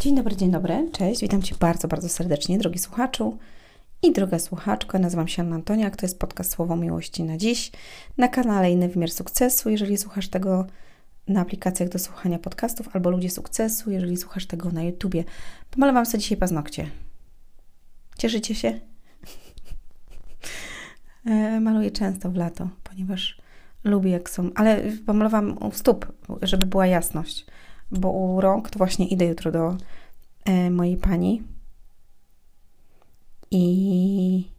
Dzień dobry, cześć, witam Cię bardzo, bardzo serdecznie, drogi słuchaczu i droga słuchaczko. Nazywam się Anna Antoniak, to jest podcast Słowo Miłości na dziś, na kanale Inny Wymiar Sukcesu, jeżeli słuchasz tego na aplikacjach do słuchania podcastów, albo Ludzie Sukcesu, jeżeli słuchasz tego na YouTubie. Pomalowałam sobie dzisiaj paznokcie. Cieszycie się? Maluję często w lato, ponieważ lubię jak są, ale pomalowałam u stóp, żeby była jasność. Bo u rąk to właśnie idę jutro do mojej pani i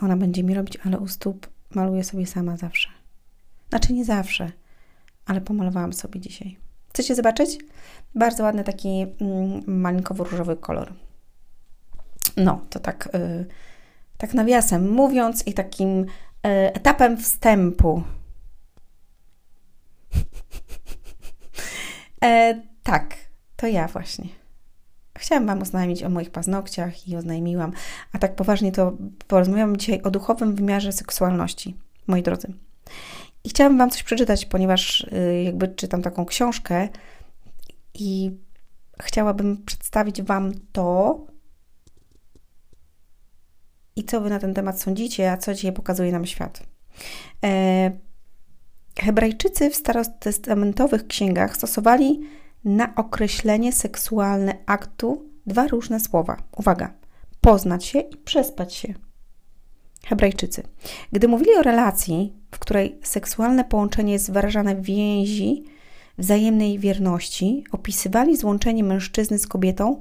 ona będzie mi robić, ale u stóp maluję sobie sama zawsze. Znaczy nie zawsze, ale pomalowałam sobie dzisiaj. Chcecie zobaczyć? Bardzo ładny taki malinkowo-różowy kolor. No, to tak, tak nawiasem mówiąc i takim etapem wstępu. Tak, to ja właśnie. Chciałam Wam oznajmić o moich paznokciach i oznajmiłam, a tak poważnie to porozmawiam dzisiaj o duchowym wymiarze seksualności, moi drodzy. I chciałam Wam coś przeczytać, ponieważ jakby czytam taką książkę i chciałabym przedstawić Wam to i co Wy na ten temat sądzicie, a co dzisiaj pokazuje nam świat. Hebrajczycy w starotestamentowych księgach stosowali na określenie seksualne aktu dwa różne słowa. Uwaga, poznać się i przespać się. Hebrajczycy. Gdy mówili o relacji, w której seksualne połączenie jest wyrażane w więzi wzajemnej wierności, opisywali złączenie mężczyzny z kobietą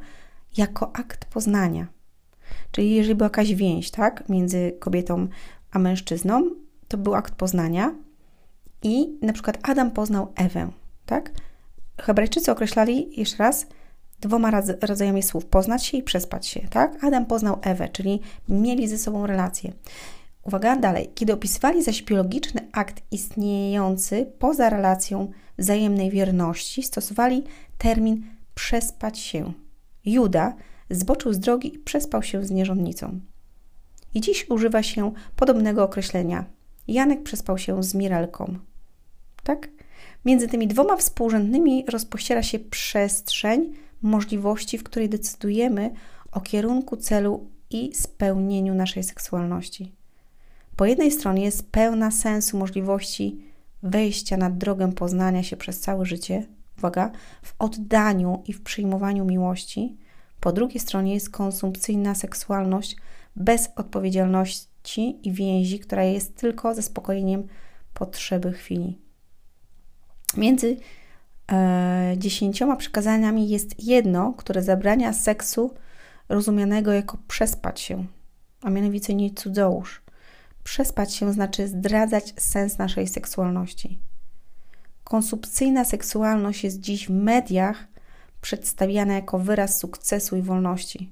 jako akt poznania. Czyli jeżeli była jakaś więź, tak, między kobietą a mężczyzną, to był akt poznania. I na przykład Adam poznał Ewę, tak? Hebrajczycy określali, jeszcze raz, dwoma rodzajami słów. Poznać się i przespać się, tak? Adam poznał Ewę, czyli mieli ze sobą relację. Uwaga, dalej. Kiedy opisywali zaś biologiczny akt istniejący poza relacją wzajemnej wierności, stosowali termin przespać się. Juda zboczył z drogi i przespał się z nierządnicą. I dziś używa się podobnego określenia. Janek przespał się z Mirelką. Tak? Między tymi dwoma współrzędnymi rozpościera się przestrzeń możliwości, w której decydujemy o kierunku, celu i spełnieniu naszej seksualności. Po jednej stronie jest pełna sensu możliwości wejścia na drogę poznania się przez całe życie, uwaga, w oddaniu i w przyjmowaniu miłości. Po drugiej stronie jest konsumpcyjna seksualność bez odpowiedzialności i więzi, która jest tylko zaspokojeniem potrzeby chwili. Między 10 przykazaniami jest jedno, które zabrania seksu rozumianego jako przespać się, a mianowicie nie cudzołóż. Przespać się znaczy zdradzać sens naszej seksualności. Konsumpcyjna seksualność jest dziś w mediach przedstawiana jako wyraz sukcesu i wolności.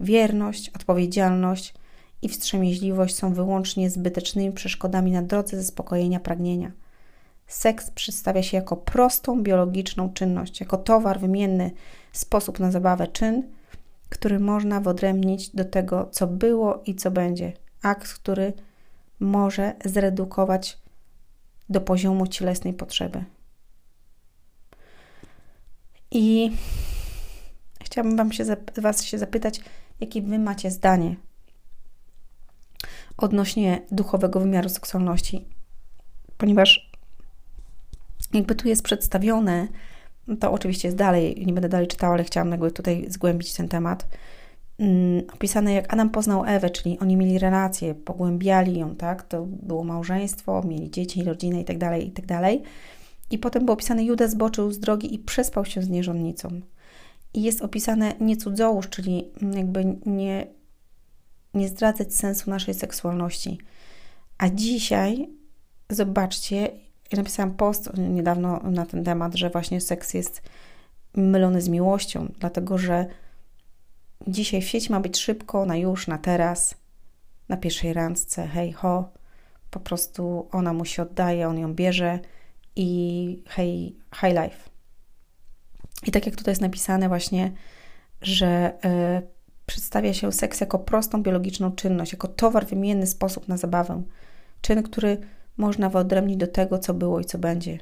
Wierność, odpowiedzialność i wstrzemięźliwość są wyłącznie zbytecznymi przeszkodami na drodze zaspokojenia pragnienia. Seks przedstawia się jako prostą, biologiczną czynność, jako towar wymienny, sposób na zabawę, czyn, który można wyodrębnić do tego, co było i co będzie. Akt, który może zredukować do poziomu cielesnej potrzeby. I chciałabym Was zapytać, jakie Wy macie zdanie odnośnie duchowego wymiaru seksualności. Ponieważ jakby tu jest przedstawione, to oczywiście jest dalej, nie będę dalej czytała, ale chciałam jakby tutaj zgłębić ten temat. Opisane jak Adam poznał Ewę, czyli oni mieli relację, pogłębiali ją, tak? To było małżeństwo, mieli dzieci, rodzinę itd., itd. I potem było opisane Juda zboczył z drogi i przespał się z nierządnicą. I jest opisane nie cudzołóż, czyli jakby nie zdradzać sensu naszej seksualności. A dzisiaj, zobaczcie, ja napisałam post niedawno na ten temat, że właśnie seks jest mylony z miłością, dlatego że dzisiaj w sieci ma być szybko, na już, na teraz, na pierwszej randce, hej, ho, po prostu ona mu się oddaje, on ją bierze i hej, high life. I tak jak tutaj jest napisane właśnie, że przedstawia się seks jako prostą biologiczną czynność, jako towar wymienny, sposób na zabawę. Czyn, który można wyodrębnić do tego, co było i co będzie.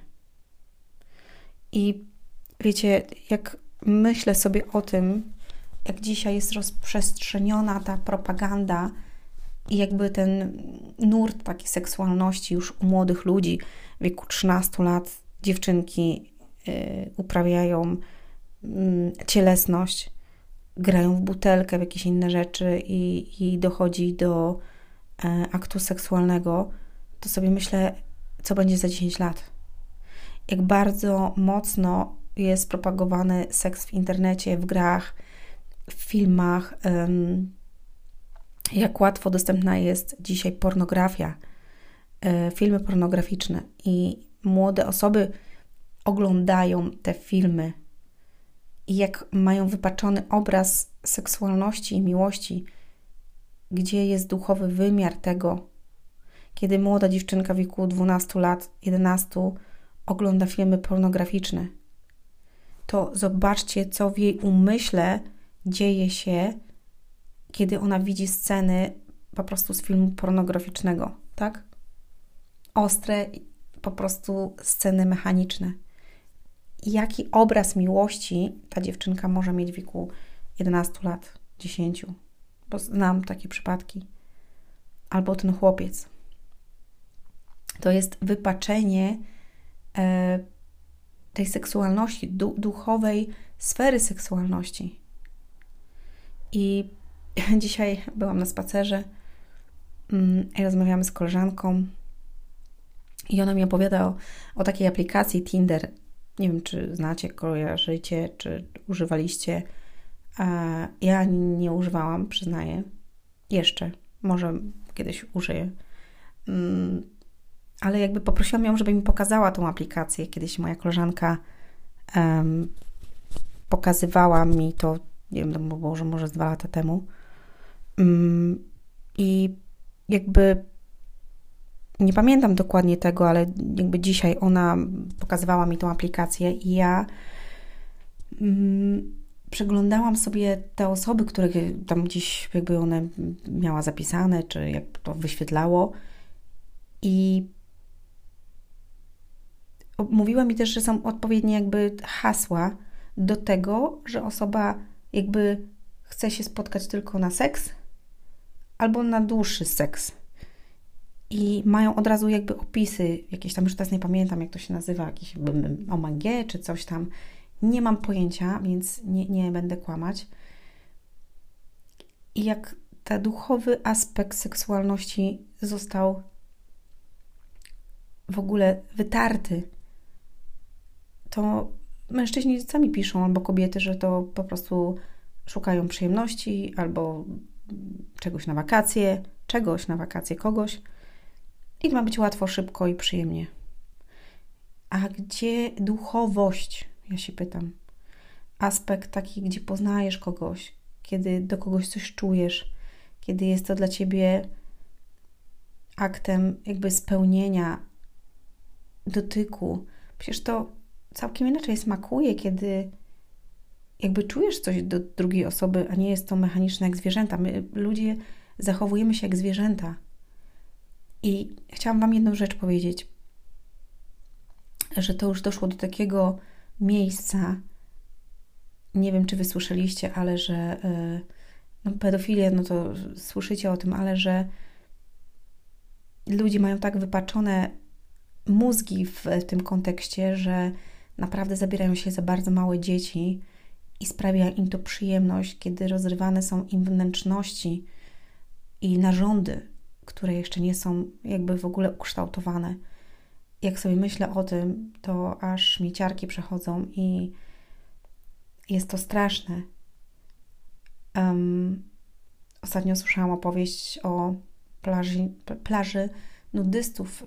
I wiecie, jak myślę sobie o tym, jak dzisiaj jest rozprzestrzeniona ta propaganda i jakby ten nurt takiej seksualności już u młodych ludzi w wieku 13 lat dziewczynki uprawiają cielesność, grają w butelkę, w jakieś inne rzeczy i dochodzi do aktu seksualnego, to sobie myślę, co będzie za 10 lat. Jak bardzo mocno jest propagowany seks w internecie, w grach, w filmach, jak łatwo dostępna jest dzisiaj pornografia, filmy pornograficzne i młode osoby oglądają te filmy i jak mają wypaczony obraz seksualności i miłości, gdzie jest duchowy wymiar tego, kiedy młoda dziewczynka w wieku 12 lat, 11 ogląda filmy pornograficzne. To zobaczcie, co w jej umyśle dzieje się, kiedy ona widzi sceny po prostu z filmu pornograficznego, tak? Ostre, po prostu sceny mechaniczne. Jaki obraz miłości ta dziewczynka może mieć w wieku 11 lat, 10? Bo znam takie przypadki. Albo ten chłopiec. To jest wypaczenie tej seksualności, duchowej sfery seksualności. I dzisiaj byłam na spacerze i rozmawiałam z koleżanką i ona mi opowiada o takiej aplikacji Tinder. Nie wiem, czy znacie, kojarzycie, czy używaliście. Ja nie używałam, przyznaję. Jeszcze. Może kiedyś użyję. Ale jakby poprosiłam ją, żeby mi pokazała tą aplikację. Kiedyś moja koleżanka pokazywała mi to, nie wiem, może z 2 lata temu. I jakby nie pamiętam dokładnie tego, ale jakby dzisiaj ona pokazywała mi tą aplikację i ja przeglądałam sobie te osoby, które tam gdzieś jakby one miała zapisane, czy jak to wyświetlało i mówiła mi też, że są odpowiednie jakby hasła do tego, że osoba jakby chce się spotkać tylko na seks albo na dłuższy seks. I mają od razu jakby opisy jakieś tam, już teraz nie pamiętam, jak to się nazywa, jakieś OMG czy coś tam. Nie mam pojęcia, więc nie będę kłamać. I jak ten duchowy aspekt seksualności został w ogóle wytarty, to mężczyźni sami piszą, albo kobiety, że to po prostu szukają przyjemności, albo czegoś na wakacje kogoś. I ma być łatwo, szybko i przyjemnie. A gdzie duchowość? Ja się pytam. Aspekt taki, gdzie poznajesz kogoś, kiedy do kogoś coś czujesz, kiedy jest to dla ciebie aktem jakby spełnienia, dotyku. Przecież to całkiem inaczej smakuje, kiedy jakby czujesz coś do drugiej osoby, a nie jest to mechaniczne jak zwierzęta. My, ludzie, zachowujemy się jak zwierzęta. I chciałam Wam jedną rzecz powiedzieć, że to już doszło do takiego miejsca, nie wiem, czy Wy słyszeliście, ale że pedofilię, no to słyszycie o tym, ale że ludzie mają tak wypaczone mózgi w tym kontekście, że naprawdę zabierają się za bardzo małe dzieci i sprawia im to przyjemność, kiedy rozrywane są im wnętrzności i narządy, które jeszcze nie są jakby w ogóle ukształtowane. Jak sobie myślę o tym, to aż mi ciarki przechodzą i jest to straszne. Ostatnio słyszałam opowieść o plaży nudystów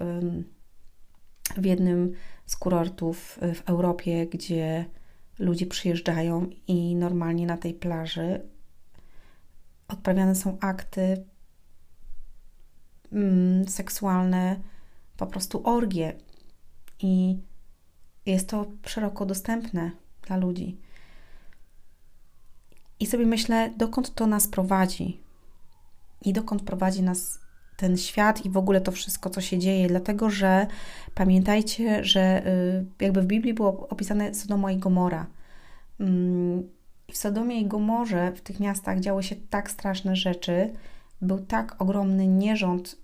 w jednym z kurortów w Europie, gdzie ludzie przyjeżdżają i normalnie na tej plaży odprawiane są akty seksualne, po prostu orgie i jest to szeroko dostępne dla ludzi. I sobie myślę, dokąd to nas prowadzi i dokąd prowadzi nas ten świat i w ogóle to wszystko, co się dzieje, dlatego, że pamiętajcie, że jakby w Biblii było opisane Sodoma i Gomora, W Sodomie i Gomorze, w tych miastach działy się tak straszne rzeczy, był tak ogromny nierząd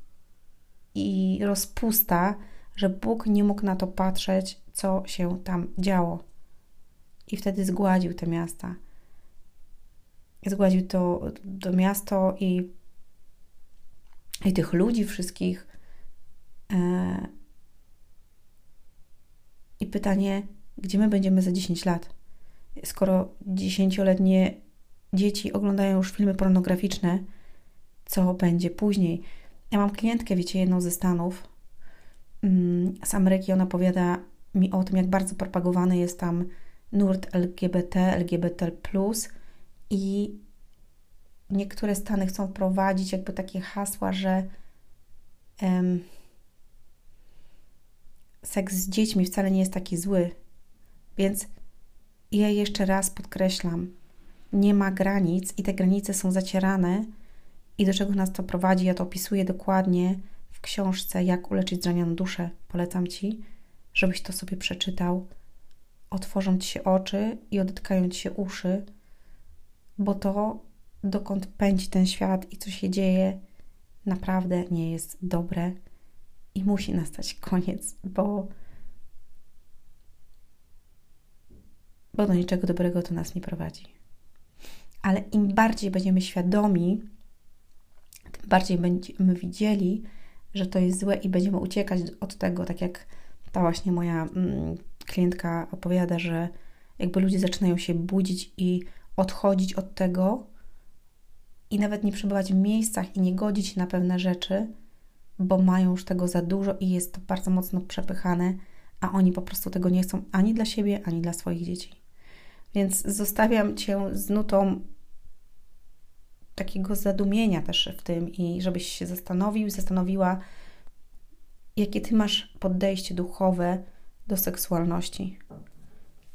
i rozpusta, że Bóg nie mógł na to patrzeć, co się tam działo. I wtedy zgładził te miasta. Zgładził to miasto i tych ludzi wszystkich. I pytanie, gdzie my będziemy za 10 lat? Skoro 10-letnie dzieci oglądają już filmy pornograficzne, co będzie później? Ja mam klientkę, wiecie, jedną ze Stanów, z Ameryki. Ona powiada mi o tym, jak bardzo propagowany jest tam nurt LGBT, LGBT+, i niektóre Stany chcą prowadzić jakby takie hasła, że seks z dziećmi wcale nie jest taki zły. Więc ja jeszcze raz podkreślam, nie ma granic i te granice są zacierane i do czego nas to prowadzi. Ja to opisuję dokładnie w książce Jak uleczyć zranioną duszę. Polecam Ci, żebyś to sobie przeczytał, otworzą Ci się oczy i odetkają Ci się uszy, bo to, dokąd pędzi ten świat i co się dzieje, naprawdę nie jest dobre i musi nastać koniec, bo do niczego dobrego to nas nie prowadzi. Ale im bardziej będziemy świadomi, tym bardziej będziemy widzieli, że to jest złe i będziemy uciekać od tego, tak jak ta właśnie moja klientka opowiada, że jakby ludzie zaczynają się budzić i odchodzić od tego i nawet nie przebywać w miejscach i nie godzić się na pewne rzeczy, bo mają już tego za dużo i jest to bardzo mocno przepychane, a oni po prostu tego nie chcą ani dla siebie, ani dla swoich dzieci. Więc zostawiam Cię z nutą takiego zadumienia też w tym i żebyś się zastanowił, zastanowiła, jakie Ty masz podejście duchowe do seksualności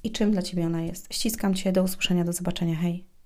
i czym dla Ciebie ona jest. Ściskam Cię, do usłyszenia, do zobaczenia, hej!